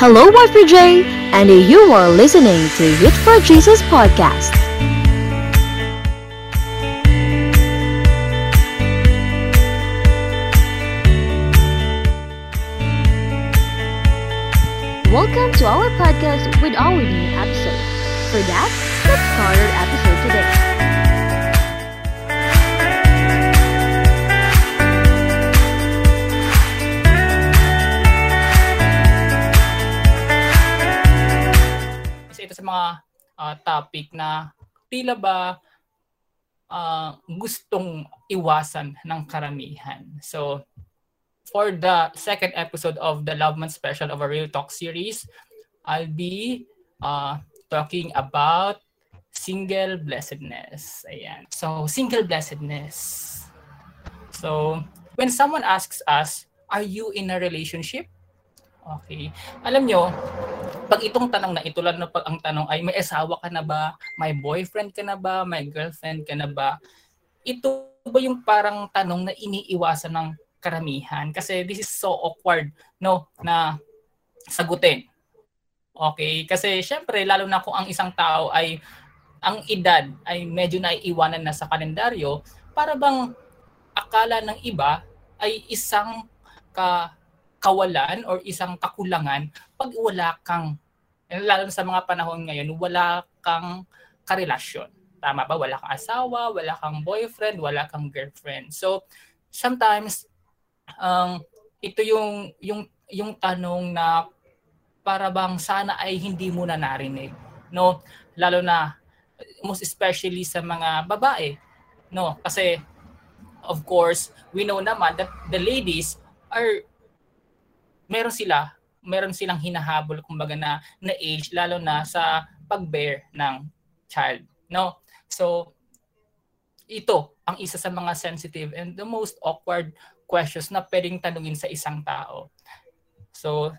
Hello, Wifey J, and you are listening to Youth for Jesus podcast. Welcome to our podcast with our new episode. For that, let's start our episode today. Topic na tila ba gustong iwasan ng karamihan. So, for the second episode of the Love Month Special of our Real Talk series, I'll be talking about single blessedness. Ayan. So, single blessedness. So, when someone asks us, are you in a relationship? Okay. Alam nyo, pag itong tanong na ito lang na pag ang tanong ay may asawa ka na ba? May boyfriend ka na ba? May girlfriend ka na ba? Ito ba yung parang tanong na iniiwasan ng karamihan? Kasi this is so awkward, no, na sagutin. Okay? Kasi syempre, lalo na kung ang isang tao ay ang edad ay medyo naiiwanan na sa kalendaryo, para bang akala ng iba ay isang kawalan or isang kakulangan pag wala kang, lalo sa mga panahon ngayon, wala kang karelasyon. Tama ba? Wala kang asawa, wala kang boyfriend, wala kang girlfriend. So, sometimes, ito yung tanong na para bang sana ay hindi mo na narinig. No? Lalo na, most especially sa mga babae. No? Kasi, of course, we know naman that the ladies are meron silang hinahabol kumbaga na age lalo na sa pag-bear ng child, no? So ito ang isa sa mga sensitive and the most awkward questions na pwedeng tanungin sa isang tao. So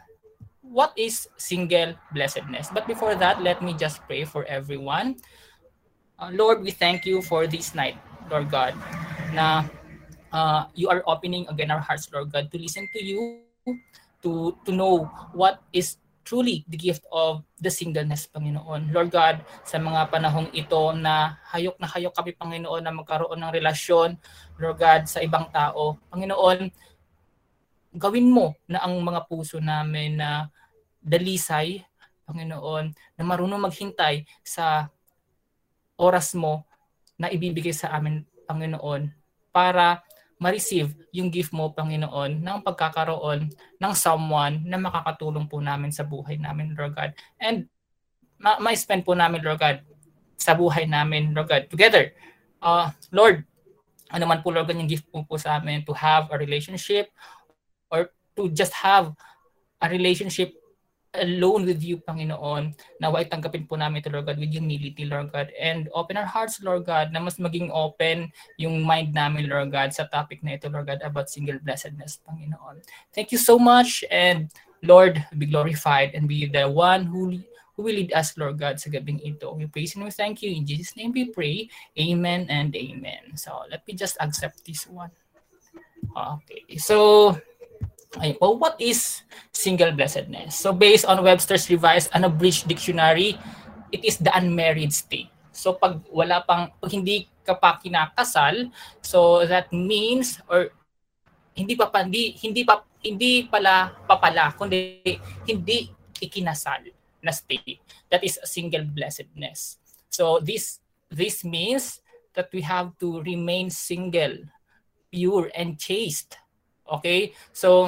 what is single blessedness? But before that, let me just pray for everyone. Lord, we thank you for this night, Lord God, na you are opening again our hearts, Lord God, to listen to you, to know what is truly the gift of the singleness, Panginoon. Lord God, sa mga panahong ito na hayok kami, Panginoon, na magkaroon ng relasyon, Lord God, sa ibang tao. Panginoon, gawin mo na ang mga puso namin na dalisay, Panginoon, na marunong maghintay sa oras mo na ibibigay sa amin, Panginoon, para ma-receive yung gift mo, Panginoon, ng pagkakaroon ng someone na makakatulong po namin sa buhay namin, Lord God. And ma-spend po namin, Lord God, sa buhay namin, Lord God, together. Lord, ano man po, Lord God, yung gift mo po sa amin to have a relationship or to just have a relationship alone with you, Panginoon, na way tanggapin po namin ito, Lord God, with humility, Lord God, and open our hearts, Lord God, na mas maging open yung mind namin, Lord God, sa topic na ito, Lord God, about single blessedness, Panginoon. Thank you so much, and Lord, be glorified and be the one who will lead us, Lord God, sa gabing ito. We praise and we thank you. In Jesus' name we pray. Amen and amen. So, let me just accept this one. Okay. So, well, what is single blessedness? So based on Webster's revised unabridged dictionary, it is the unmarried state. So pag wala pang, pag hindi ka pa kinakasal, so that means or hindi pala kundi hindi ikinasal na state. That is a single blessedness. So this means that we have to remain single, pure and chaste. Okay? So,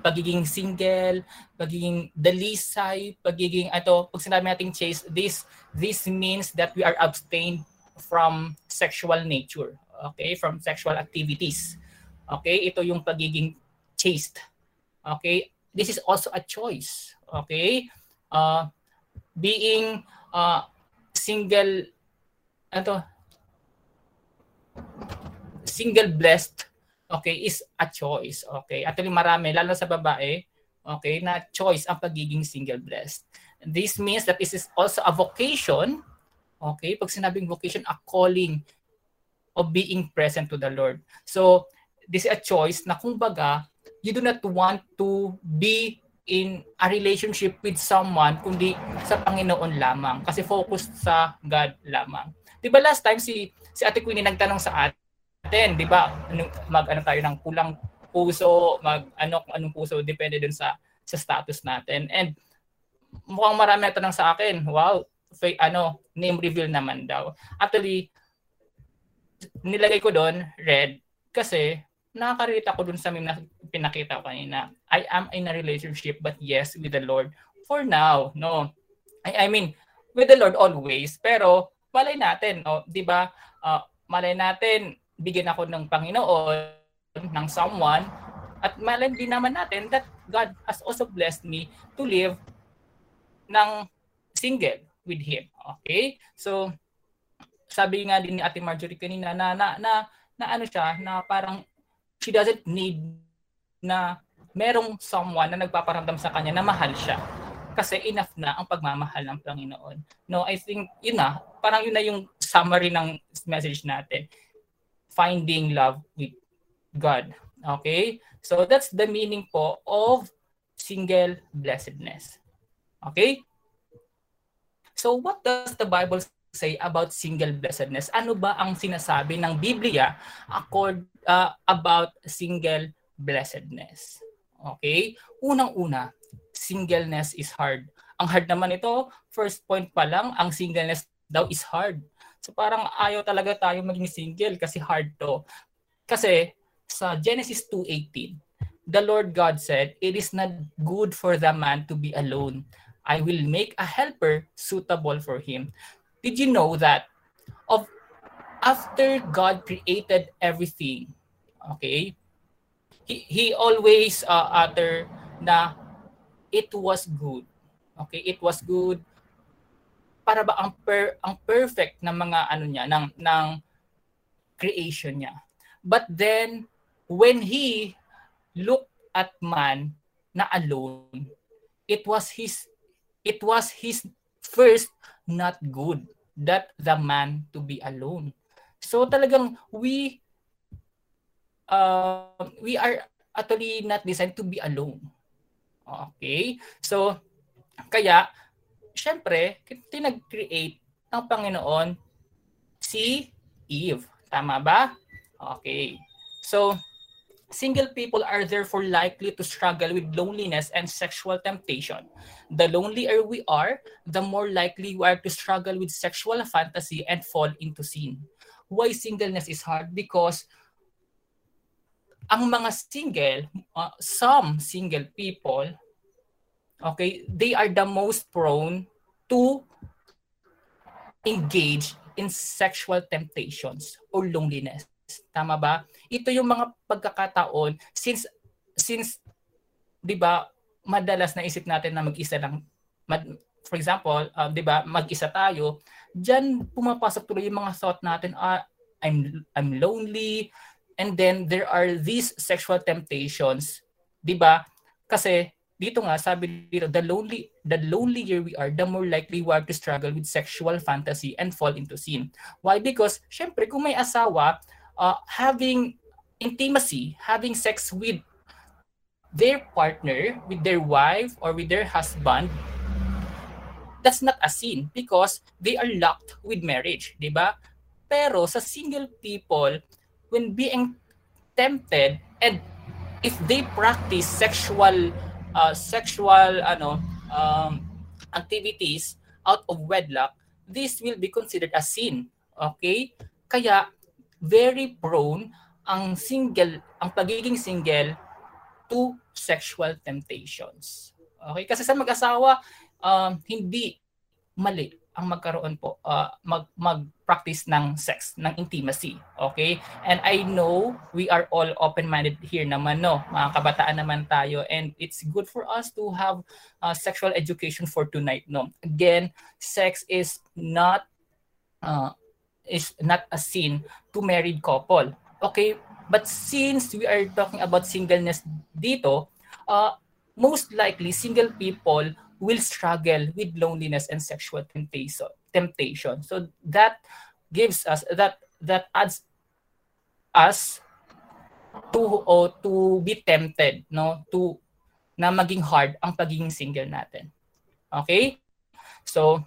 pagiging single, pagiging dalisay, pagiging ito, pag sinabi natin chaste, this means that we are abstained from sexual nature. Okay? From sexual activities. Okay? Ito yung pagiging chaste. Okay? This is also a choice. Okay? Being single, single blessed, okay, is a choice. Okay, actually marami, lalo sa babae, okay, na choice ang pagiging single blessed. This means that this is also a vocation. Okay, pag sinabing vocation, a calling of being present to the Lord. So, this is a choice na kumbaga, you do not want to be in a relationship with someone kundi sa Panginoon lamang, kasi focus sa God lamang. 'Di ba last time si Ate Queenie nagtanong sa atin, 'di ba? Mag-ano tayo ng kulang puso, anong puso depende dun sa status natin. And mukhang marami nagtanong sa akin, wow, name reveal naman daw. Actually, nilagay ko doon red kasi nakakarelate ako dun sa meme na pinakita ko kanina. I am in a relationship, but yes, with the Lord for now. No, I mean, with the Lord always. Pero malay natin, no? Di ba? Malay natin, bigyan ako ng Panginoon, ng someone. At malay din naman natin that God has also blessed me to live ng single with Him. Okay? So, sabi nga din ni Ate Marjorie kanina na ano siya, na parang she doesn't need na merong someone na nagpaparamdam sa kanya na mahal siya. Kasi enough na ang pagmamahal ng Panginoon. No, I think yun na yung summary ng message natin. Finding love with God. Okay? So that's the meaning po of single blessedness. Okay? So what does the Bible say about single blessedness? Ano ba ang sinasabi ng Biblia about single blessedness? Okay? Unang-una, singleness is hard. Ang hard naman ito, first point pa lang, ang singleness daw is hard. So parang ayaw talaga tayo maging single kasi hard to. Kasi sa Genesis 2:18, the Lord God said, "It is not good for the man to be alone. I will make a helper suitable for him." Did you know that after God created everything, okay, He always utter na it was good. Okay, it was good. Para ba ang perfect ng mga niya, ng creation niya. But then, when He looked at man na alone, it was his first not good that the man to be alone. So talagang we are actually not designed to be alone. Okay? So kaya syempre tinag-create ng Panginoon si Eve, tama ba? Okay. So single people are therefore likely to struggle with loneliness and sexual temptation. The lonelier we are, the more likely we are to struggle with sexual fantasy and fall into sin. Why singleness is hard? Because ang mga single, some single people, okay, they are the most prone to engage in sexual temptations or loneliness. Tama ba? Ito yung mga pagkakataon since 'di ba madalas naisip natin na mag-isa lang. For example, 'di ba mag-isa tayo, diyan pumapasok tuloy yung mga thought natin, I'm lonely, and then there are these sexual temptations, 'di ba? Kasi dito nga sabi dito, the lonelier we are, the more likely we are to struggle with sexual fantasy and fall into sin. Why? Because syempre kung may asawa, having intimacy, having sex with their partner, with their wife, or with their husband, that's not a sin because they are locked with marriage, di ba? Pero sa single people, when being tempted, and if they practice sexual activities out of wedlock, this will be considered a sin. Okay? Kaya very prone ang pagiging single to sexual temptations. Okay, kasi sa mag-asawa hindi mali ang magkaroon po mag-practice ng sex, ng intimacy. Okay? And I know we are all open-minded here naman, no. Mga kabataan naman tayo, and it's good for us to have sexual education for tonight, no. Again, sex is not a sin to married couple. Okay? But since we are talking about singleness dito, most likely single people will struggle with loneliness and sexual temptation. So that gives us, that adds us to be tempted, no, to na maging hard ang pagiging single natin. Okay? So,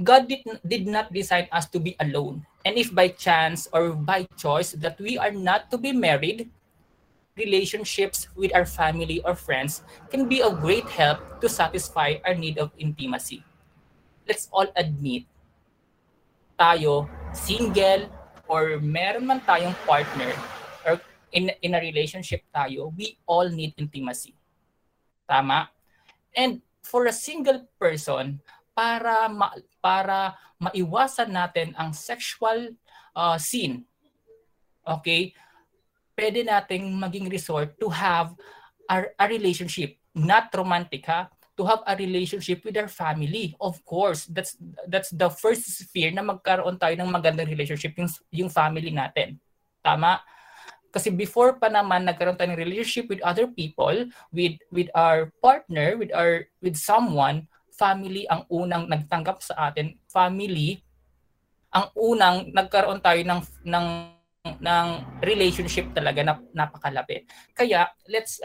God did not design us to be alone. And if by chance or by choice that we are not to be married, relationships with our family or friends can be of great help to satisfy our need of intimacy. Let's all admit, tayo single or meron man tayong partner or in a relationship tayo, we all need intimacy. Tama? And for a single person, para maiwasan natin ang sexual sin, okay, pwede nating maging resort to have a relationship, not romantic ha, to have a relationship with our family. Of course, that's the first sphere na magkaroon tayo ng magandang relationship, yung family natin. Tama? Kasi before pa naman nagkaroon tayo ng relationship with other people, with our partner, with someone, family ang unang nagtanggap sa atin. Family ang unang nagkaroon tayo ng relationship talaga na napakalapit. Kaya let's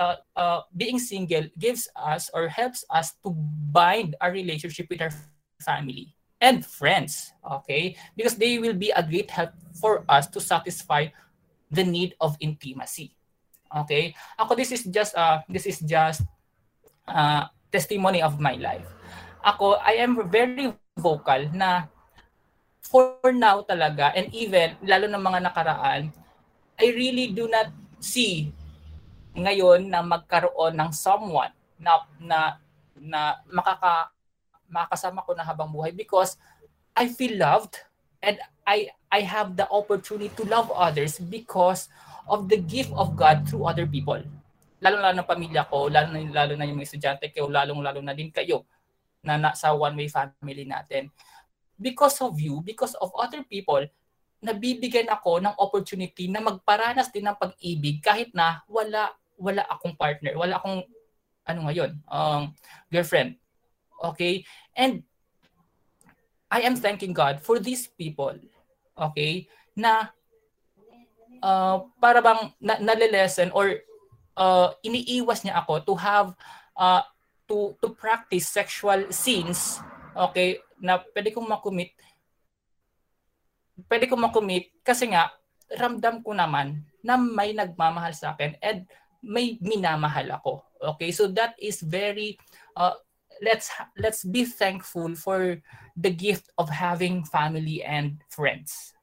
being single gives us or helps us to bind our relationship with our family and friends, okay? Because they will be a great help for us to satisfy the need of intimacy. Okay? This is just testimony of my life. I am very vocal na for now talaga, and even lalo ng mga nakaraan, I really do not see ngayon na magkaroon ng someone na makakasama ko na habang buhay, because I feel loved and I have the opportunity to love others because of the gift of God through other people. Lalo na pamilya ko, lalo na yung mga estudyante ko, lalo na din kayo na nasa one-way family natin. Because of you, because of other people, nabibigyan ako ng opportunity na magparanas din ng pag-ibig kahit na wala akong partner, wala akong girlfriend. Okay? And I am thanking God for these people. Okay? Na para bang nalelesen or iniiwas niya ako to have to practice sexual sins, okay, na pwede kong makumit kasi nga ramdam ko naman na may nagmamahal sa akin and may minamahal ako. Okay, so that is very let's be thankful for the gift of having family and friends.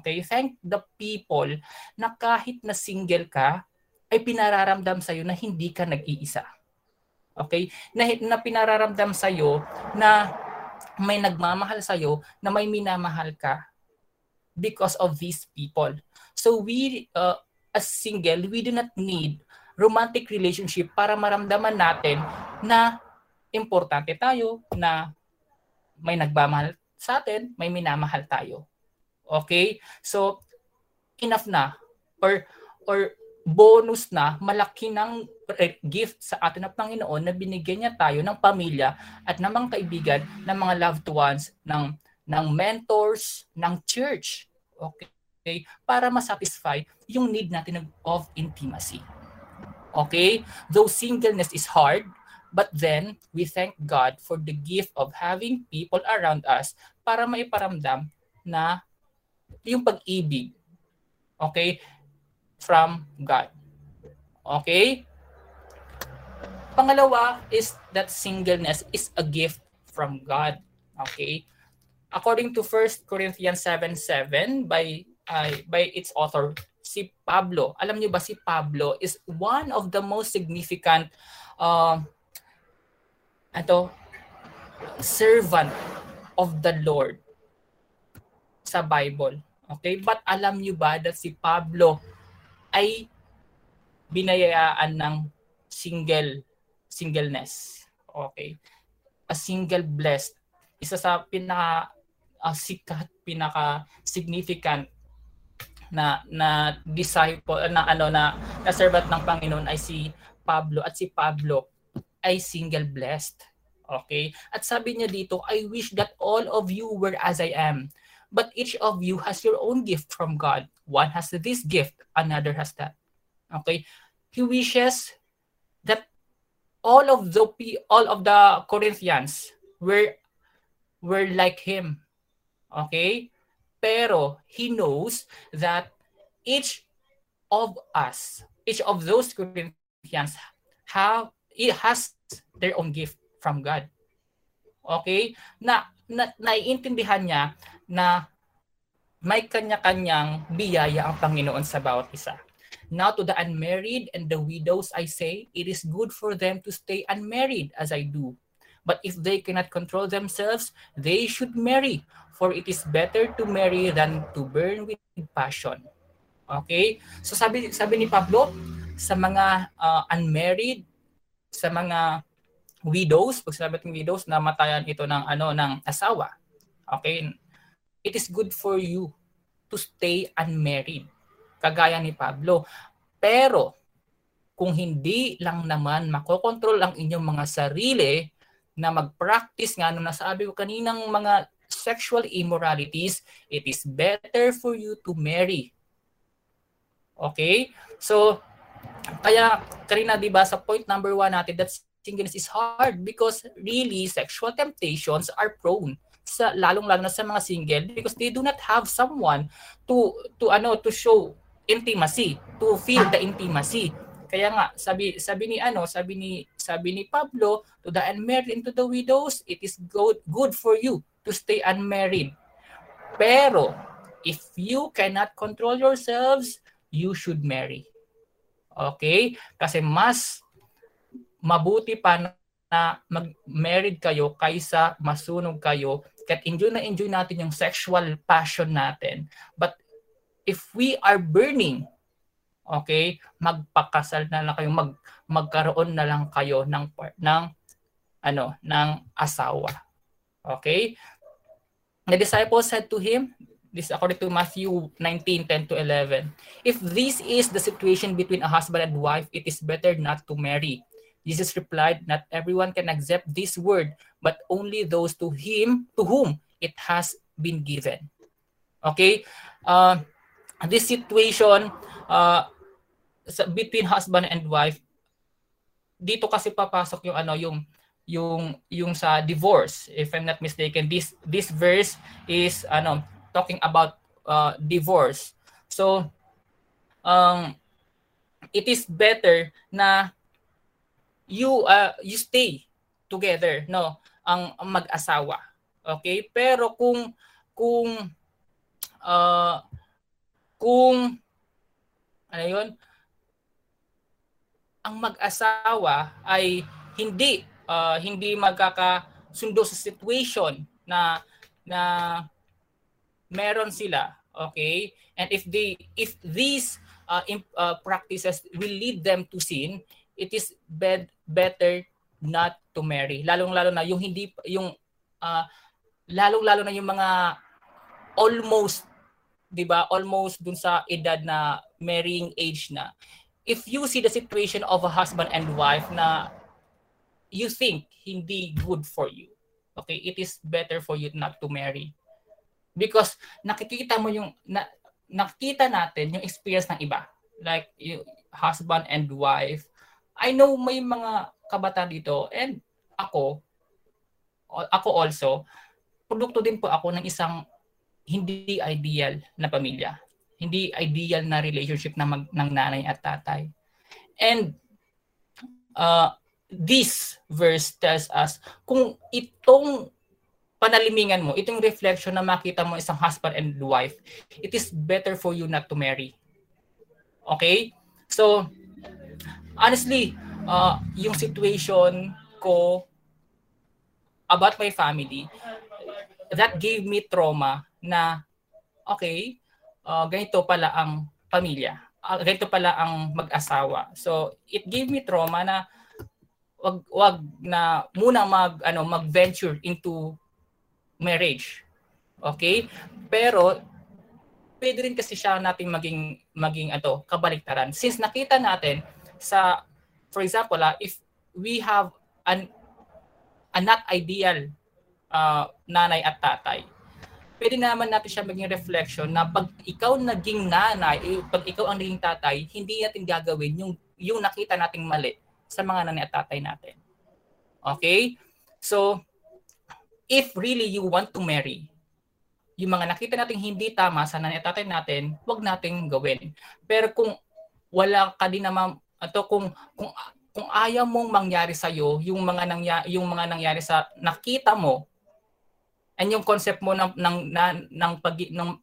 Okay, thank the people na kahit na single ka ay pinararamdam sa iyo na hindi ka nag-iisa. Okay, na pinararamdam sa iyo na may nagmamahal sa iyo, na may minamahal ka because of these people. So we as single, we do not need romantic relationship para maramdaman natin na importante tayo, na may nagmamahal sa atin, may minamahal tayo. Okay? So enough na or bonus na, malaki ng gift sa atin ng Panginoon na binigyan niya tayo ng pamilya at ng mga kaibigan, ng mga loved ones, ng mentors, ng church. Okay? Para ma-satisfy yung need natin of intimacy. Okay? Though singleness is hard, but then we thank God for the gift of having people around us para maiparamdam na yung pag-ibig. Okay? From God. Okay? Pangalawa is that singleness is a gift from God. Okay? According to 1 Corinthians 7:7 by its author, si Pablo. Alam niyo ba si Pablo is one of the most significant servant of the Lord sa Bible. Okay? But alam niyo ba that si Pablo ay binayayaan ng singleness. Okay? A single blessed. Isa sa pinaka-significant na disciple, na servant ng Panginoon ay si Pablo. At si Pablo ay single blessed. Okay? At sabi niya dito, I wish that all of you were as I am. But each of you has your own gift from God. One has this gift, another has that. Okay? He wishes that all of the Corinthians were like him. Okay? Pero he knows that each of those Corinthians has their own gift from God. Okay? Naiintindihan niya na may kanya-kanyang biyaya ang Panginoon sa bawat isa. Now to the unmarried and the widows I say, it is good for them to stay unmarried as I do. But if they cannot control themselves, they should marry, for it is better to marry than to burn with passion. Okay? So sabi ni Pablo, sa mga unmarried, sa mga widows, pag sinabi ng widows, namatayan ito ng asawa. Okay? It is good for you to stay unmarried. Kagaya ni Pablo. Pero kung hindi lang naman makokontrol ang inyong mga sarili na mag-practice nga nung nasabi ko kaninang mga sexual immoralities, it is better for you to marry. Okay? So, kaya Karina, diba, sa point number 1 natin, that singleness is hard because really sexual temptations are prone. Lalong-lalo na sa mga single because they do not have someone to show intimacy, to feel the intimacy. Kaya nga sabi ni Pablo, to the unmarried and to the widows, it is good for you to stay unmarried. Pero if you cannot control yourselves, you should marry. Okay? Kasi mas mabuti pa na mag-married kayo kaysa masunog kayo. Kahit enjoy natin yung sexual passion natin. But if we are burning, okay, magpakasal na lang kayo, magkaroon na lang kayo ng asawa. Okay? The disciples said to him, this according to Matthew 19:10-11, if this is the situation between a husband and wife, it is better not to marry. Jesus replied, not everyone can accept this word, but only those to whom it has been given. Okay? This situation between husband and wife, dito kasi papasok yung sa divorce. If I'm not mistaken, this verse is talking about divorce. So it is better na you stay together, no, ang mag-asawa. Okay? Pero kung ano yun, ang mag-asawa ay hindi magkakasundo sa situation na meron sila, okay? And if these practices will lead them to sin, it is better not to marry. Lalong-lalo na yung mga almost, 'di ba? Almost dun sa edad na marrying age na. If you see the situation of a husband and wife na you think hindi good for you, okay, it is better for you not to marry. Because nakikita mo nakita natin yung experience ng iba. Like husband and wife, I know may mga kabataan dito and ako also, produkto din po ako ng isang hindi ideal na pamilya. Hindi ideal na relationship ng nanay at tatay. And this verse tells us, kung itong panalimingan mo, itong reflection na makita mo isang husband and wife, it is better for you not to marry. Okay? So, honestly, yung situation ko about my family, that gave me trauma na, okay, ganito pala ang pamilya. Ganito pala ang mag-asawa. So, it gave me trauma na wag na muna mag-venture into marriage. Okay? Pero, pwede rin kasi siya natin maging kabaliktaran. Since nakita natin sa, for example, if we have a not ideal nanay at tatay, pwede naman natin siya maging reflection na pag ikaw naging nanay, pag ikaw ang naging tatay, hindi natin gagawin yung nakita nating mali sa mga nanay at tatay natin. Okay? So, if really you want to marry, yung mga nakita nating hindi tama sa nanay at tatay natin, huwag nating gawin. Pero kung wala ka din naman, ato kung ayaw mong mangyari sa iyo yung mga nangyari sa nakita mo, and yung concept mo ng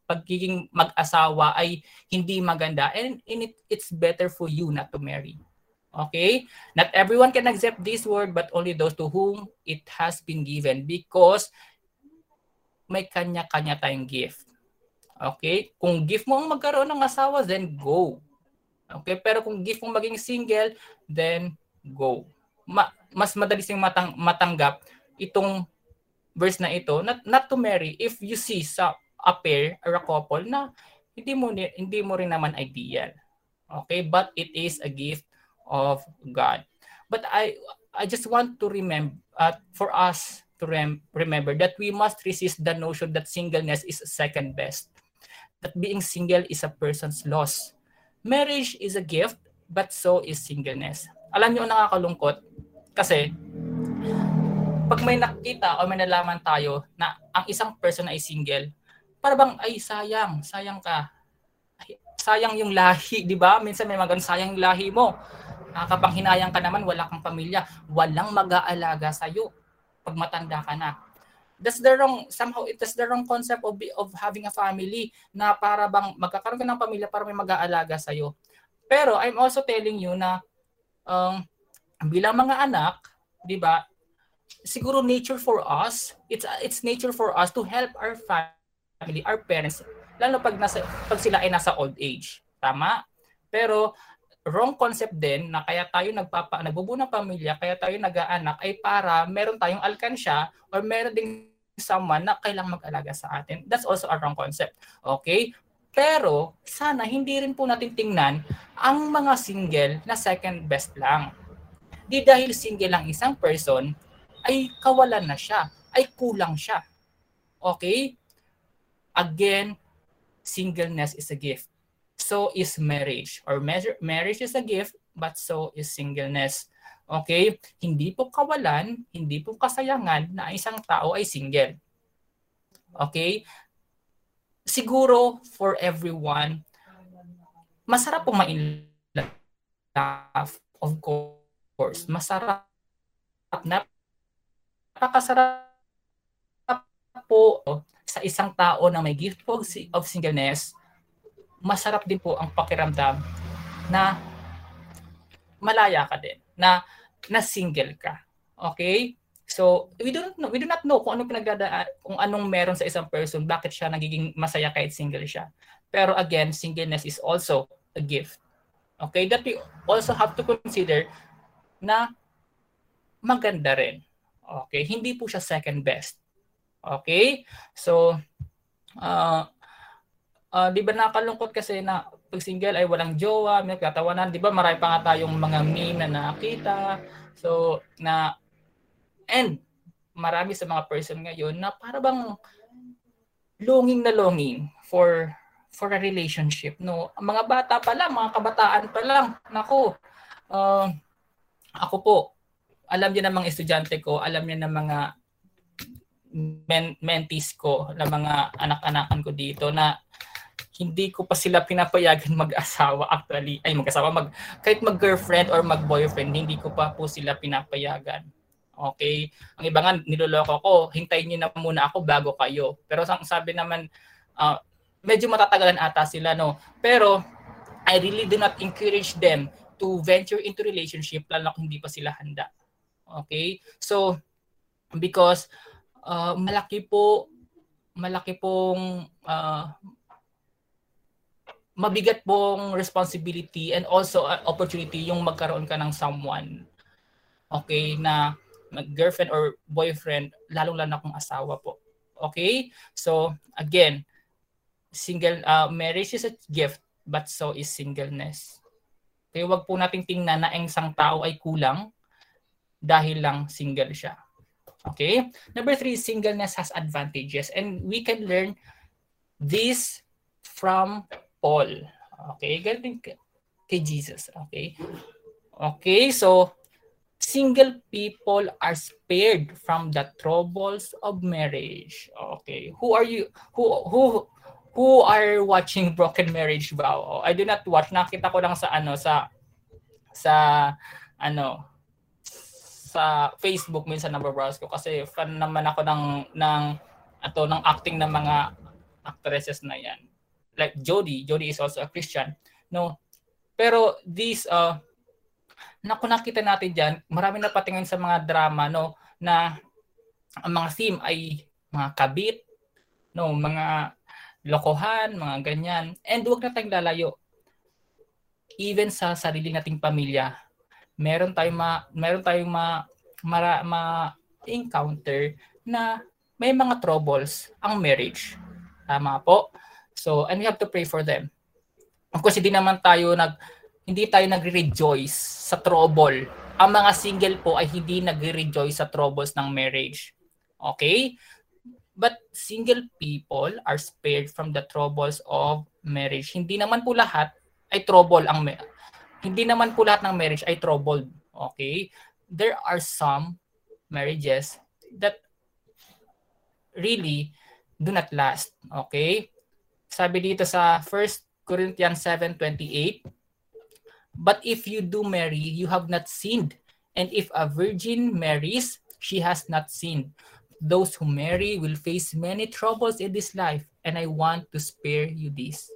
pagiging mag-asawa ay hindi maganda, and it's better for you not to marry. Okay? Not everyone can accept this word, but only those to whom it has been given, because may kanya-kanya tayong gift. Okay? Kung gift mo ang magkaroon ng asawa, then go. Okay? Pero kung gift mo maging single, then go. Mas madali siyang matanggap itong verse na ito, not to marry, if you see sa a pair or a couple na hindi mo rin naman ideal. Okay? But it is a gift of God. But I just want to remember, for us, to remember that we must resist the notion that singleness is second best, that being single is a person's loss. Marriage is a gift, but so is singleness. Alam niyo, nakakalungkot kasi pag may nakita o may nalaman tayo na ang isang person ay single, para bang ay sayang ka. Ay, sayang yung lahi, di ba? Minsan may mga ganun, sayang yung lahi mo. Nakakapanghinayang ka naman, wala kang pamilya, walang mag-aalaga sa iyo pag matanda ka na. That's the wrong concept of having a family, na para bang magkakaroon ka ng pamilya para may mag-aalaga sa iyo. Pero I'm also telling you na bilang mga anak, 'di ba? Siguro nature for us, it's nature for us to help our family, our parents, lalo pag sila ay nasa old age. Tama? Pero wrong concept din na kaya tayo nagbubuo ng pamilya, kaya tayo nag-aanak ay para meron tayong alkansya or meron ding someone na kailangang mag-alaga sa atin. That's also a wrong concept. Okay? Pero sana hindi rin po natin tingnan ang mga single na second best lang. Di dahil single lang isang person, ay kawalan na siya, ay kulang siya. Okay? Again, singleness is a gift. So is marriage. Or marriage is a gift, but so is singleness. Okay? Hindi po kawalan, hindi po kasayangan na isang tao ay single. Okay? Siguro for everyone, masarap po ma-in love. Of course, masarap, napakasarap po sa isang tao na may gift of singleness. Masarap din po ang pakiramdam na malaya ka din, na single ka. Okay? So, we do not know kung anong kung anong meron sa isang person, bakit siya nagiging masaya kahit single siya. Pero again, singleness is also a gift. Okay? That we also have to consider na maganda rin. Okay? Hindi po siya second best. Okay? So, di ba nakalungkot kasi na pag single ay walang jowa, may katawanan, di ba? Marami pa nga tayong mga meme na nakakita. So, and marami sa mga person ngayon na para bang longing for a relationship, no? Mga bata pa lang, mga kabataan pa lang. Naku, ako po, alam niya ng mga estudyante ko, alam niya ng mga mentees ko, ng mga anak-anakan ko dito na hindi ko pa sila pinapayagan mag-asawa actually. Ay, kahit mag-girlfriend or mag-boyfriend, hindi ko pa po sila pinapayagan. Okay? Ang iba nga, niloloko ko, hintayin niyo na muna ako bago kayo. Pero sabi naman, medyo matatagalan ata sila, no? Pero, I really do not encourage them to venture into relationship, lalo kung hindi pa sila handa. Okay? So, because mabigat pong responsibility and also opportunity yung magkaroon ka ng someone, okay, na girlfriend or boyfriend, lalong-lalo na kung asawa po. Okay? So, again, single marriage is a gift, but so is singleness. Kaya wag po nating tingnan na ang isang tao ay kulang dahil lang single siya. Okay? Number 3, singleness has advantages, and we can learn this from Paul. Okay, galing kay Jesus. Okay? Okay, so Single people are spared from the troubles of marriage. Okay, who are you? Who are watching Broken Marriage? Wow, I do not watch. Nakita ko lang sa Facebook minsan nababrowse ko kasi fan naman ako ng acting ng mga actresses na yan. Like Jody is also a Christian. No. Pero these nakita natin diyan, marami na patingin sa mga drama no na ang mga theme ay mga kabit, no, mga lokohan, mga ganyan. And huwag na tayong lalayo. Even sa sarili nating pamilya, meron tayong ma-encounter na may mga troubles ang marriage. Tama po. So, and we have to pray for them. Of course, hindi tayo nagre-rejoice sa trouble. Ang mga single po ay hindi nagre-rejoice sa troubles ng marriage. Okay? But single people are spared from the troubles of marriage. Hindi naman po lahat ng marriage ay troubled. Okay? There are some marriages that really do not last. Okay? Sabi dito sa 1 Corinthians 7:28, "But if you do marry, you have not sinned. And if a virgin marries, she has not sinned. Those who marry will face many troubles in this life. And I want to spare you this."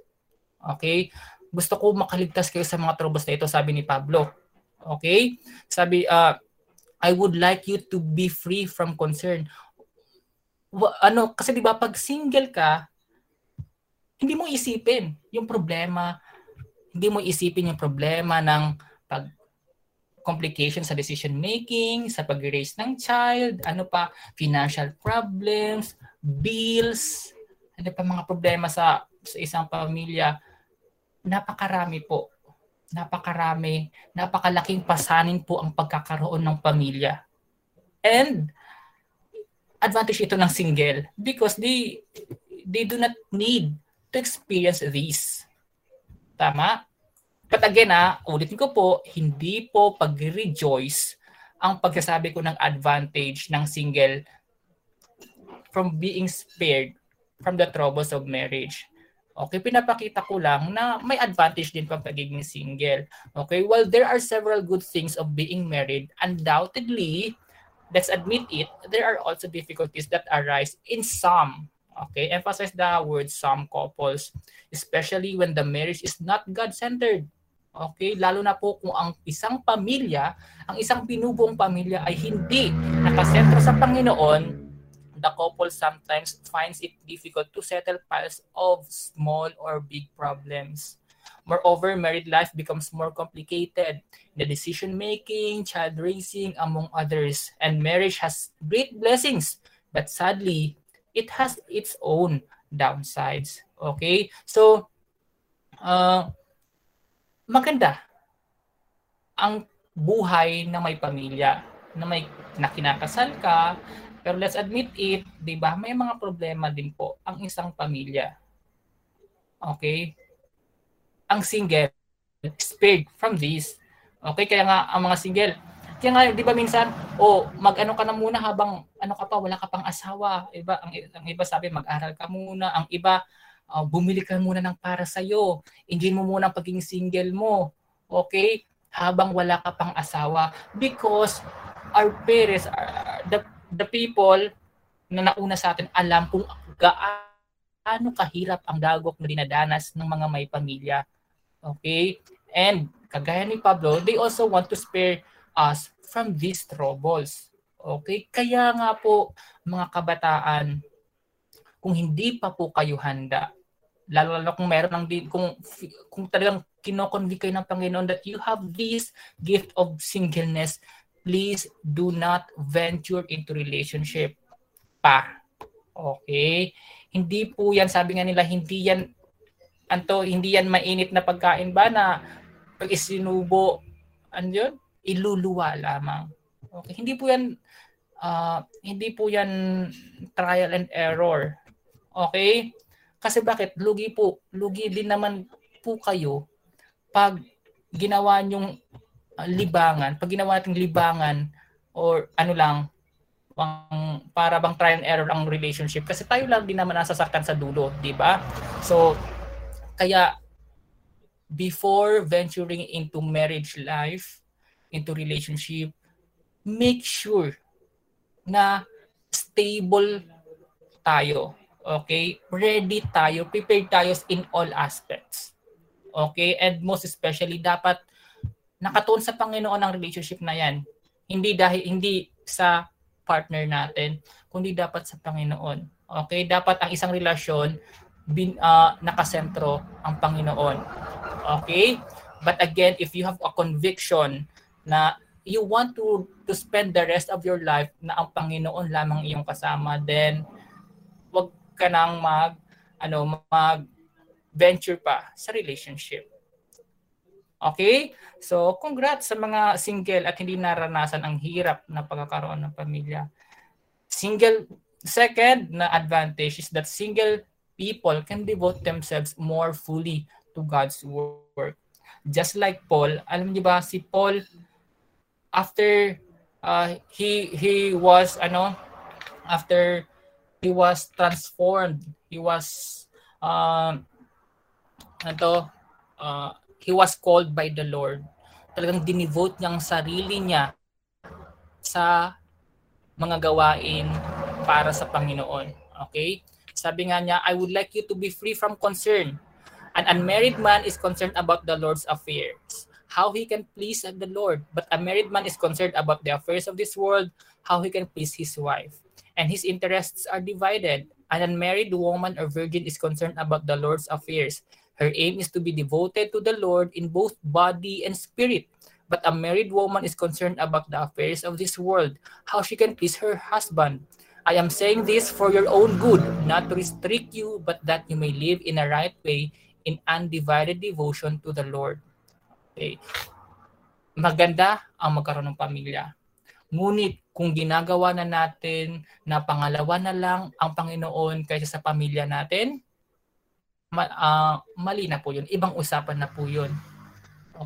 Okay? Gusto ko makaligtas kayo sa mga troubles na ito, sabi ni Pablo. Okay? Sabi, I would like you to be free from concern. Kasi diba pag single ka, hindi mo isipin yung problema. Hindi mo isipin yung problema ng complication sa decision making, sa pag-raise ng child, financial problems, bills, ano pa mga problema sa isang pamilya. Napakarami, napakalaking pasanin po ang pagkakaroon ng pamilya. And advantage ito ng single because they do not need to experience this. Tama? But again, ulitin ko po, hindi po pag-rejoice ang pagsasabi ko ng advantage ng single from being spared from the troubles of marriage. Okay, pinapakita ko lang na may advantage din pag pagiging single. Okay, well, there are several good things of being married. Undoubtedly, let's admit it, there are also difficulties that arise in some, okay, emphasize the word some couples, especially when the marriage is not God-centered. Okay, lalo na po kung ang isang binubuong pamilya ay hindi nakasentro sa Panginoon, the couple sometimes finds it difficult to settle piles of small or big problems. Moreover, married life becomes more complicated in the decision-making, child raising, among others. And marriage has great blessings, but sadly, it has its own downsides. Okay? So, maganda ang buhay na may pamilya, na kinakasal ka. Pero let's admit it, 'di ba? May mga problema din po ang isang pamilya. Okay? Ang single spared from this. Okay, kaya nga ang mga single. Kaya nga 'di ba minsan, mag-ano ka na muna habang wala ka pang asawa. Iba ang iba sabi mag-aral ka muna, ang iba bumili ka muna ng para sa iyo. Enjoy mo muna ang pagiging single mo. Okay? Habang wala ka pang asawa because our parents are the people na nauna sa atin alam kung gaano kahirap ang dagok na dinadanas ng mga may pamilya. Okay? And kagaya ni Pablo, they also want to spare us from these troubles. Okay? Kaya nga po, mga kabataan, kung hindi pa po kayo handa, lalo kung talagang kinoconvict kayo ng Panginoon that you have this gift of singleness, please do not venture into relationship pa. Okay? Hindi po yan, sabi nga nila, hindi yan mainit na pagkain ba na pag isinubo, iluluwa lamang. Okay? Hindi po yan trial and error. Okay? Kasi bakit? Lugi din naman po kayo pag ginawa nyong libangan, pag ginawa natin libangan or ano lang, para bang try and error ang relationship. Kasi tayo lang din naman nasasaktan sa dulo, di ba? So, kaya before venturing into marriage life, into relationship, make sure na stable tayo. Okay? Ready tayo, prepared tayo in all aspects. Okay? And most especially, dapat nakatuon sa Panginoon ang relationship na yan. Hindi dahil, hindi sa partner natin, kundi dapat sa Panginoon. Okay? Dapat ang isang relasyon, nakasentro ang Panginoon. Okay? But again, if you have a conviction na you want to spend the rest of your life na ang Panginoon lamang iyong kasama, then wag ka nang mag-venture pa sa relationship. Okay? So, congrats sa mga single at hindi naranasan ang hirap na pagkakaroon ng pamilya. Single, second na advantage is that single people can devote themselves more fully to God's work. Just like Paul, alam niyo ba, si Paul, after he was transformed, he was called by the Lord. Talagang dinevote niya ang sarili niya sa mga gawain para sa Panginoon. Okay? Sabi nga niya, I would like you to be free from concern. An unmarried man is concerned about the Lord's affairs, how he can please the Lord. But a married man is concerned about the affairs of this world, how he can please his wife. And his interests are divided. An unmarried woman or virgin is concerned about the Lord's affairs. Her aim is to be devoted to the Lord in both body and spirit. But a married woman is concerned about the affairs of this world, how she can please her husband. I am saying this for your own good, not to restrict you, but that you may live in a right way in undivided devotion to the Lord. Okay. Maganda ang magkaroon ng pamilya. Ngunit kung ginagawa na natin na pangalawa na lang ang Panginoon kaysa sa pamilya natin, mali na po yun. Ibang usapan na po yun.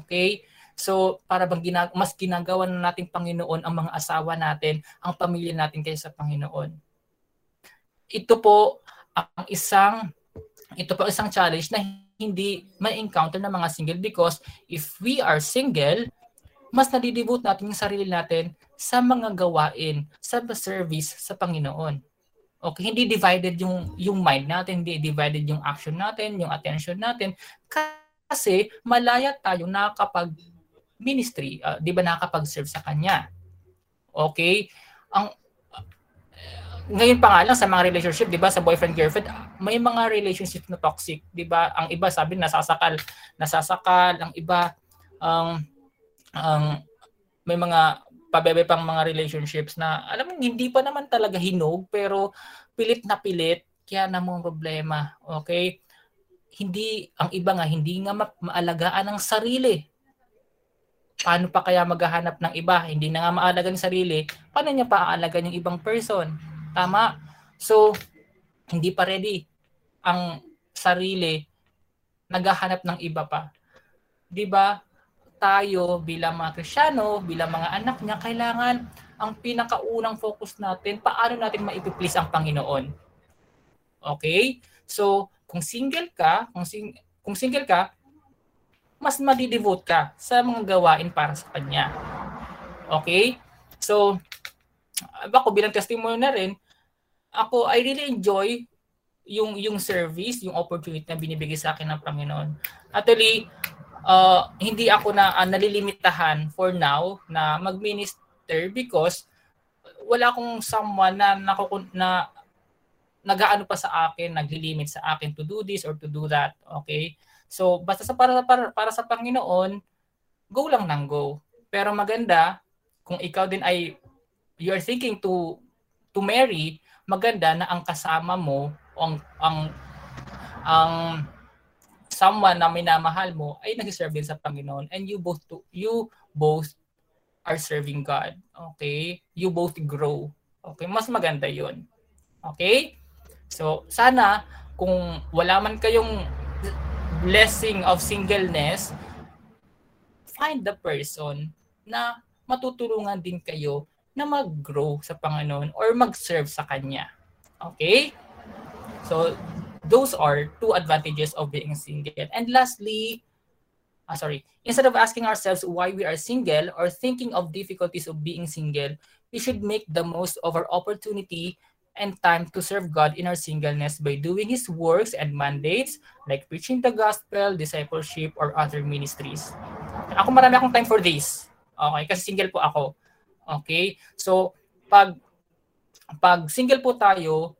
Okay? So, para bang mas ginagawa na natin Panginoon ang mga asawa natin, ang pamilya natin kaysa sa Panginoon. Ito po ang isang challenge na hindi ma-encounter ng mga single, because if we are single, mas nadidevote natin yung sarili natin sa mga gawain, sa service sa Panginoon. Okay, hindi divided yung mind natin, hindi divided yung action natin, yung attention natin. Kasi malaya tayo nakakapag-ministry, di ba, nakakapag-serve sa Kanya. Okay? Ngayon pa nga lang sa mga relationship, di ba, sa boyfriend-girlfriend, may mga relationship na toxic, di ba? Ang iba sabi nasasakal, ang iba may mga pabebe pang mga relationships na alam mo hindi pa naman talaga hinog pero pilit na pilit, kaya namang problema. Okay? Hindi, ang iba nga hindi nga maalagaan ang sarili. Paano pa kaya maghahanap ng iba? Hindi na nga maalagaan ang sarili, paano niya pa aalagaan yung ibang person? Tama? So hindi pa ready ang sarili, naghahanap ng iba pa. 'Di ba? Tayo bilang mga Kristiyano, bilang mga anak niya, kailangan ang pinakaunang focus natin, paano natin maipi-please ang Panginoon. Okay? So, kung single ka, mas madidevote ka sa mga gawain para sa Kanya. Okay? So, ako bilang testimony na rin, I really enjoy yung service, yung opportunity na binibigay sa akin ng Panginoon. Actually, hindi ako na nalilimitahan for now na mag-minister because wala akong someone na nagaano pa sa akin, naglilimit sa akin to do this or to do that. Okay? So, basta para sa Panginoon, go lang nang go. Pero maganda, kung ikaw din ay you're thinking to marry, maganda na ang kasama mo, ang someone na minamahal mo ay nagsiserve din sa Panginoon, and you both are serving God. Okay? You both grow. Okay? Mas maganda yun. Okay? So, sana kung wala man kayong blessing of singleness, find the person na matutulungan din kayo na mag-grow sa Panginoon or mag-serve sa Kanya. Okay? So, those are two advantages of being single. And lastly, instead of asking ourselves why we are single or thinking of difficulties of being single, we should make the most of our opportunity and time to serve God in our singleness by doing His works and mandates like preaching the gospel, discipleship, or other ministries. Ako marami akong time for this. Okay, kasi single po ako. Okay, so pag single po tayo,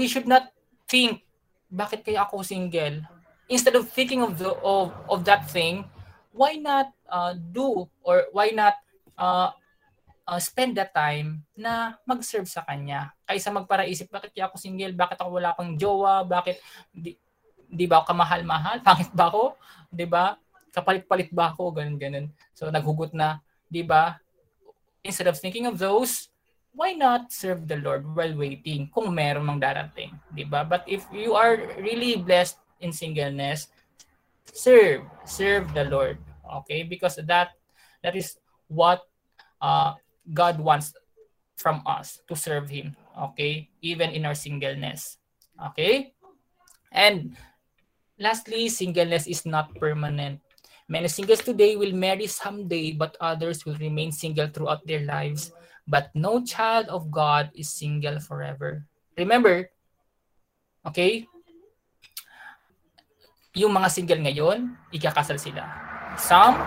we should not think, bakit kaya ako single? Instead of thinking of that thing, why not spend that time na mag-serve sa Kanya? Kaysa magparaisip, bakit kaya ako single? Bakit ako wala pang jowa? Bakit, di ba ako kamahal-mahal? Pangit ba ako? Di ba? Kapalit-palit ba ako? Ganun-ganun. So, naghugot na, di ba? Instead of thinking of those, why not serve the Lord while waiting kung meron mang darating, di ba? But if you are really blessed in singleness, serve the Lord, okay? Because that is what God wants from us, to serve Him, okay? Even in our singleness, okay? And lastly, singleness is not permanent. Many singles today will marry someday, but others will remain single throughout their lives. But no child of God is single forever. Remember, okay? Yung mga single ngayon, ikakasal sila. Some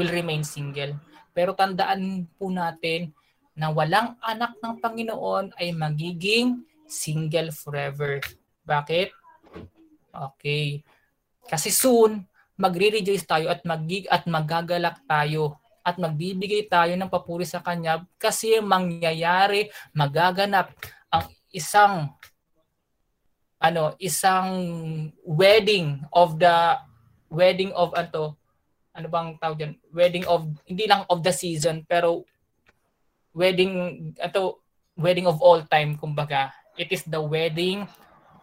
will remain single. Pero tandaan po natin na walang anak ng Panginoon ay magiging single forever. Bakit? Okay. Kasi soon, magre-rejoice tayo at magagalak tayo. At magbibigay tayo ng papuri sa Kanya kasi magaganap ang isang wedding of all time, kumbaga. It is the wedding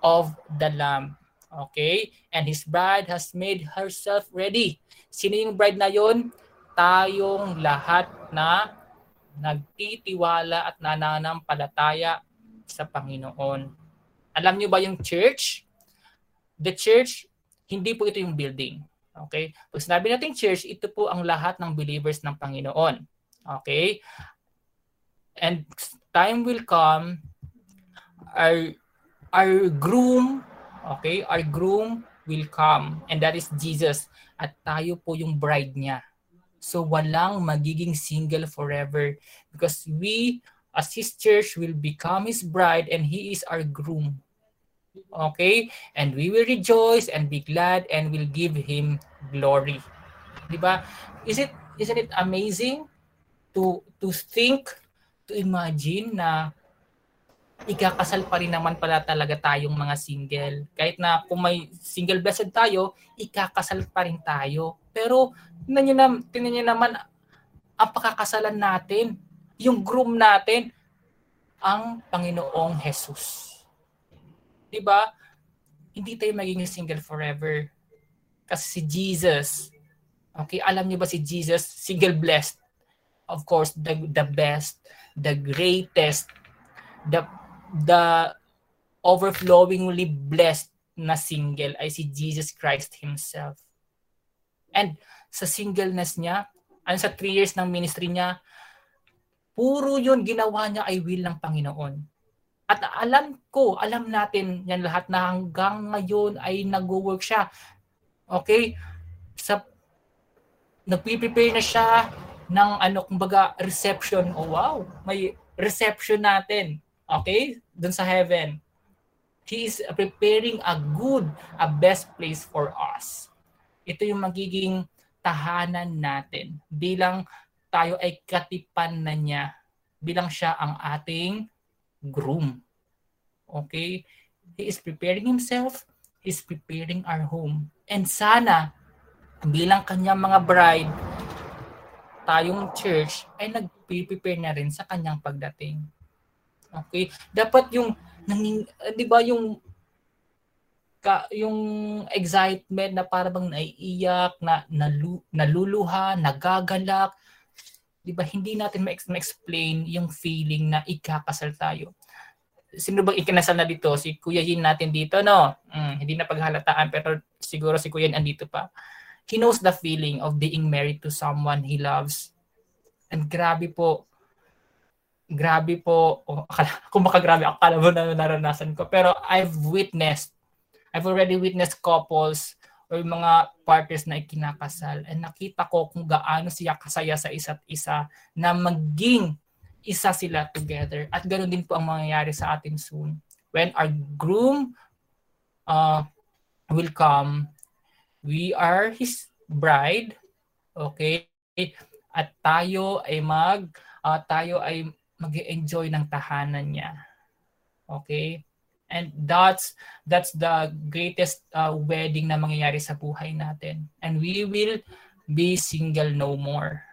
of the Lamb. Okay? And His bride has made herself ready. Sino yung bride na yon? Tayong lahat na nagtitiwala at nananampalataya sa Panginoon. Alam niyo ba yung church? The church, hindi po ito yung building. Okay? Pag sinabi natin church, ito po ang lahat ng believers ng Panginoon. Okay? And time will come, our groom, okay? Our groom will come, and that is Jesus. At tayo po yung bride Niya. So walang magiging single forever because we as His church will become His bride and He is our groom. Okay? And we will rejoice and be glad and will give Him glory. Diba? Isn't it amazing to think, to imagine na ikakasal pa rin naman pala talaga tayong mga single. Kahit na kung may single blessed tayo, ikakasal pa rin tayo. Pero tingnan niyo naman ang pakakasalan natin, yung groom natin, ang Panginoong Jesus. Diba? Hindi tayo maging single forever. Kasi si Jesus, okay, alam niyo ba si Jesus, single blessed. Of course, the best, the greatest, the overflowingly blessed na single ay si Jesus Christ Himself. And sa singleness Niya, sa 3 years ng ministry Niya, puro yun ginawa Niya ay will ng Panginoon. At alam natin yan lahat na hanggang ngayon ay nag-work Siya. Okay? Nagpiprepare na Siya ng reception. Oh wow, may reception natin. Okay? Doon sa heaven. He is preparing a best place for us. Ito yung magiging tahanan natin bilang tayo ay katipan na Niya. Bilang Siya ang ating groom. Okay? He is preparing Himself. He is preparing our home. And sana, bilang Kanyang mga bride, tayong church ay nag-prepare na rin sa Kanyang pagdating. Okay? Dapat yung yung excitement na parang naiiyak, naluluha, nagagalak. Di ba, hindi natin ma-explain yung feeling na ikakasal tayo. Sino bang ikinasal na dito? Si Kuya Yin natin dito, no? Hindi na paghalataan, pero siguro si Kuya Yin andito pa. He knows the feeling of being married to someone he loves. And grabe po, oh, kung makagrabe, akala mo na naranasan ko. Pero I've already witnessed couples o yung mga partners na ikinakasal, at nakita ko kung gaano siya kasaya sa isa't isa na maging isa sila together. At ganoon din po ang mangyayari sa atin soon. When our groom will come, we are his bride, okay? At tayo ay mag-enjoy ng tahanan niya. Okay? And that's the greatest wedding na mangyayari sa buhay natin. And we will be single no more.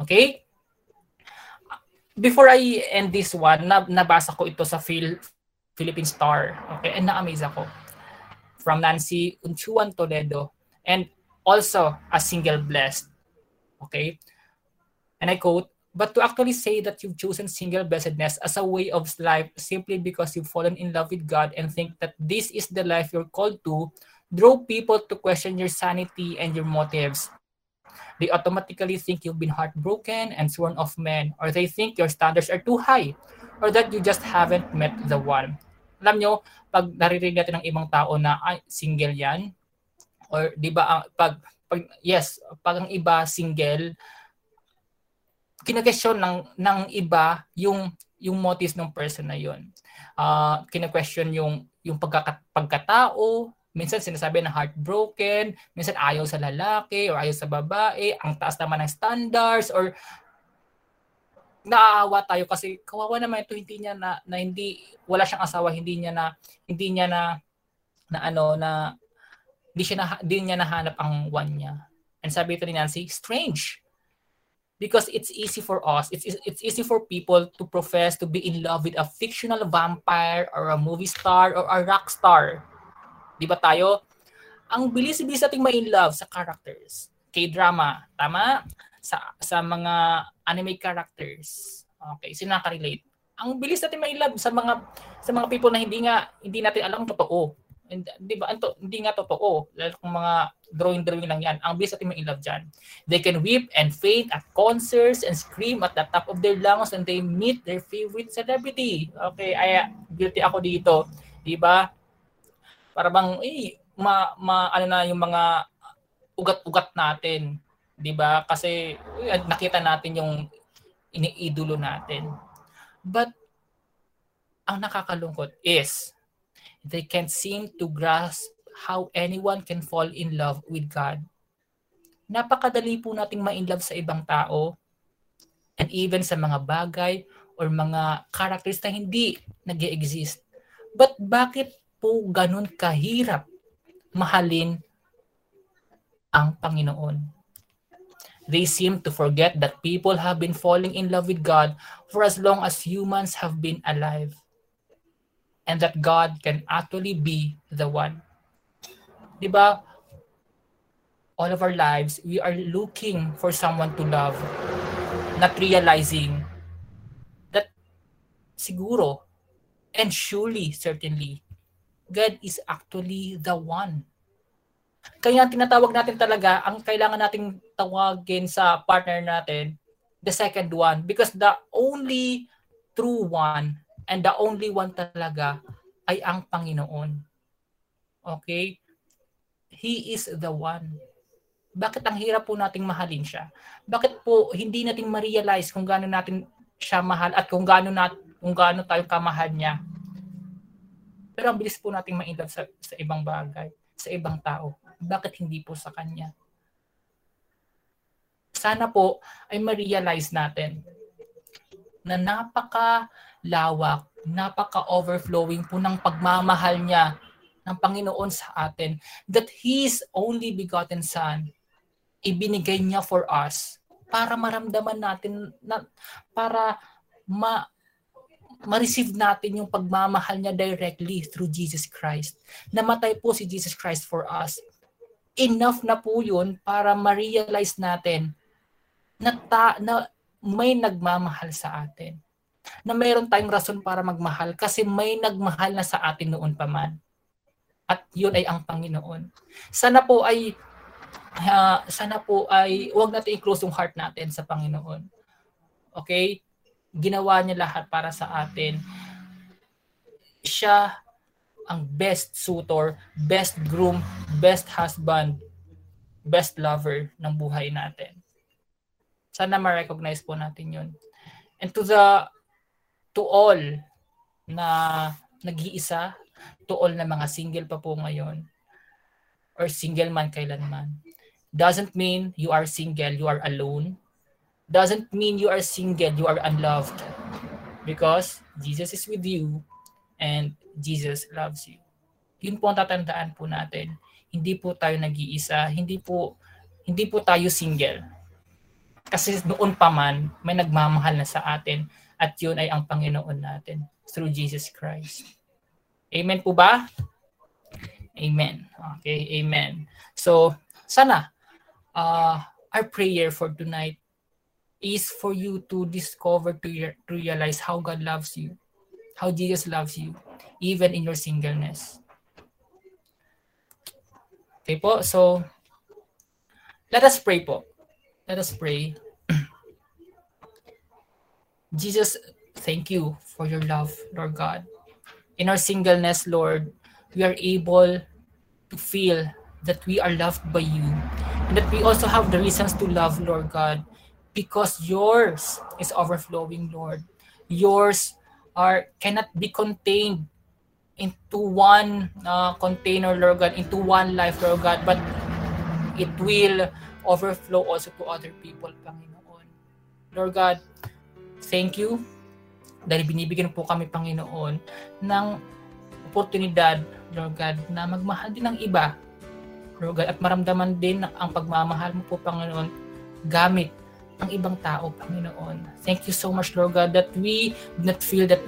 Okay? Before I end this one, nabasa ko ito sa Philippine Star. Okay? And na-amaze ako. From Nancy Unchuan Toledo. And also a single blessed. Okay? And I quote, "But to actually say that you've chosen single blessedness as a way of life simply because you've fallen in love with God and think that this is the life you're called to, draw people to question your sanity and your motives. They automatically think you've been heartbroken and sworn off men, or they think your standards are too high, or that you just haven't met the one." Alam nyo, pag naririnig natin ng ibang tao na single yan, or di ba, pag ang iba single, kina-question ng iba yung motives ng person na yun. Kina-question yung pagkatao, minsan sinasabi na heartbroken, minsan ayaw sa lalaki or ayaw sa babae, ang taas naman ng standards, or naaawa tayo kasi kawawa naman ito, hindi niya na hindi, wala siyang asawa, hindi niya nahanap ang one niya. And sabi ito ni Nancy, strange. Because it's easy for us, it's easy for people to profess to be in love with a fictional vampire or a movie star or a rock star. Di ba tayo? Ang bilis-bilis nating ma-in love sa characters. K-drama, tama? Sa mga anime characters. Okay, sinakarelate. Ang bilis nating ma-in love sa mga people na hindi natin alam totoo. And, di ba? Hindi nga totoo. Lalo kung mga drawing lang yan. Ang bilis natin may in-love dyan. They can weep and faint at concerts and scream at the top of their lungs when they meet their favorite celebrity. Okay, ay guilty ako dito. Di ba? Para bang, ano na yung mga ugat-ugat natin. Di ba? Kasi nakita natin yung iniidolo natin. But, ang nakakalungkot is, they can't seem to grasp how anyone can fall in love with God. Napakadali po nating ma-inlove sa ibang tao and even sa mga bagay or mga characters na hindi nag-e-exist. But bakit po ganun kahirap mahalin ang Panginoon? They seem to forget that people have been falling in love with God for as long as humans have been alive. And that God can actually be the one. Diba? All of our lives, we are looking for someone to love, not realizing that siguro and surely, certainly, God is actually the one. Kaya tinatawag natin talaga, ang kailangan nating tawagin sa partner natin, the second one, because the only true one and the only one talaga ay ang Panginoon. Okay? He is the one. Bakit ang hirap po nating mahalin siya? Bakit po hindi natin ma-realize kung gaano natin siya mahal at kung gaano tayo kamahal niya? Pero ang bilis po nating ma-inlove sa ibang bagay, sa ibang tao. Bakit hindi po sa kanya? Sana po ay ma-realize natin na napakalawak, napaka-overflowing po ng pagmamahal niya ng Panginoon sa atin, that His only begotten Son, ibinigay niya for us para maramdaman natin, para ma-receive natin yung pagmamahal niya directly through Jesus Christ. Namatay po si Jesus Christ for us. Enough na po yun para ma-realize natin na may nagmamahal sa atin. Na mayroon tayong rason para magmahal kasi may nagmahal na sa atin noon pa man. At yun ay ang Panginoon. Sana po ay huwag natin i-close yung heart natin sa Panginoon. Okay? Ginawa niya lahat para sa atin. Siya ang best suitor, best groom, best husband, best lover ng buhay natin. Sana ma-recognize po natin yun. And to all na nag-iisa, to all na mga single pa po ngayon, or single man kailanman, doesn't mean you are single, you are alone. Doesn't mean you are single, you are unloved. Because Jesus is with you and Jesus loves you. Yun po ang tatandaan po natin. Hindi po tayo nag-iisa, hindi po tayo single. Kasi noon pa man, may nagmamahal na sa atin at yun ay ang Panginoon natin through Jesus Christ. Amen po ba? Amen. Okay, amen. So, sana our prayer for tonight is for you to discover, to realize how God loves you, how Jesus loves you, even in your singleness. Okay po, so let us pray po. Let us pray. Jesus, thank you for your love, Lord God. In our singleness, Lord, we are able to feel that we are loved by you and that we also have the reasons to love, Lord God. Because yours is overflowing, Lord. Yours cannot be contained into one container, Lord God, into one life, Lord God, but it will overflow also to other people, Panginoon. Lord God, thank you dahil binibigyan po kami, Panginoon, ng oportunidad, Lord God, na magmahal din ng iba, Lord God, at maramdaman din ang pagmamahal mo po, Panginoon, gamit ang ibang tao, Panginoon. Thank you so much, Lord God, that we do not feel that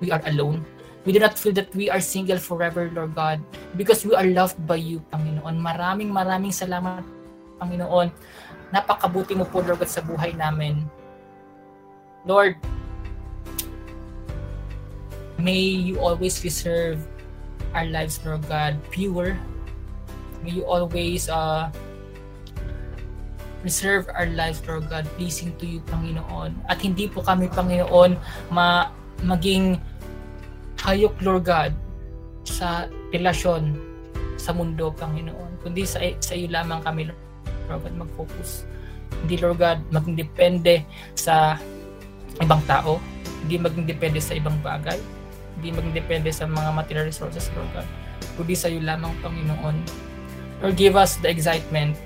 we are alone. We do not feel that we are single forever, Lord God, because we are loved by you, Panginoon. Maraming salamat, Panginoon. Napakabuti mo po, Lord God, sa buhay namin. Lord, may you always preserve our lives, Lord God, pure. May you always preserve our lives, Lord God, pleasing to you, Panginoon. At hindi po kami, Panginoon, maging hayok, Lord God, sa relasyon sa mundo, Panginoon. Kundi sa iyo lamang kami, Lord God, mag-focus. Hindi, Lord God, maging depende sa ibang tao. Hindi maging depende sa ibang bagay. Hindi maging depende sa mga material resources, Lord God. Kundi sa iyo lamang, Panginoon. Lord, give us the excitement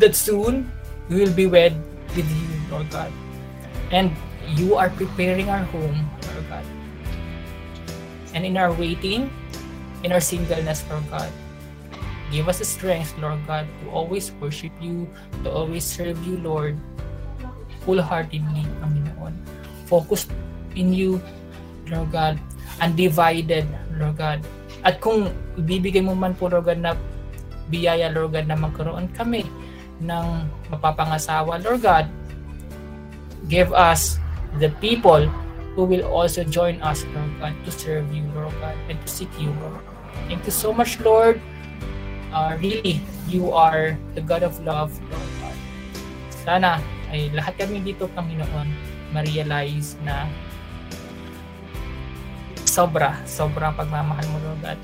that soon we will be wed with you, Lord God. And you are preparing our home, Lord God. And in our waiting, in our singleness, Lord God, give us the strength, Lord God, to always worship you, to always serve you, Lord, full-heartedly, Panginoon. Focus in you, Lord God, undivided, Lord God. At kung ibibigay mo man po, Lord God, na biyaya, Lord God, na magkaroon kami ng mapapangasawa, Lord God, give us the people who will also join us, Lord God, to serve you, Lord God, and to seek you, Lord. Thank you so much, Lord. Really, you are the God of love, Lord God. Sana ay lahat kami dito, Panginoon, ma-realize na sobrang pagmamahal mo, Lord God.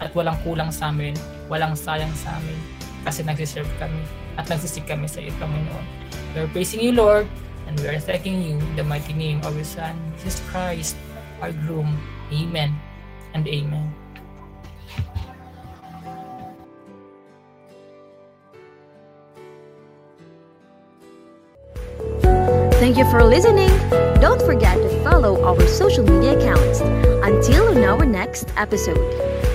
At walang kulang sa amin, walang sayang sa amin, kasi nagsiserve kami at nagsisik kami sa iyo, Panginoon. We are praising you, Lord, and we are thanking you in the mighty name of your Son, Jesus Christ, our groom. Amen and amen. Thank you for listening. Don't forget to follow our social media accounts. Until in our next episode.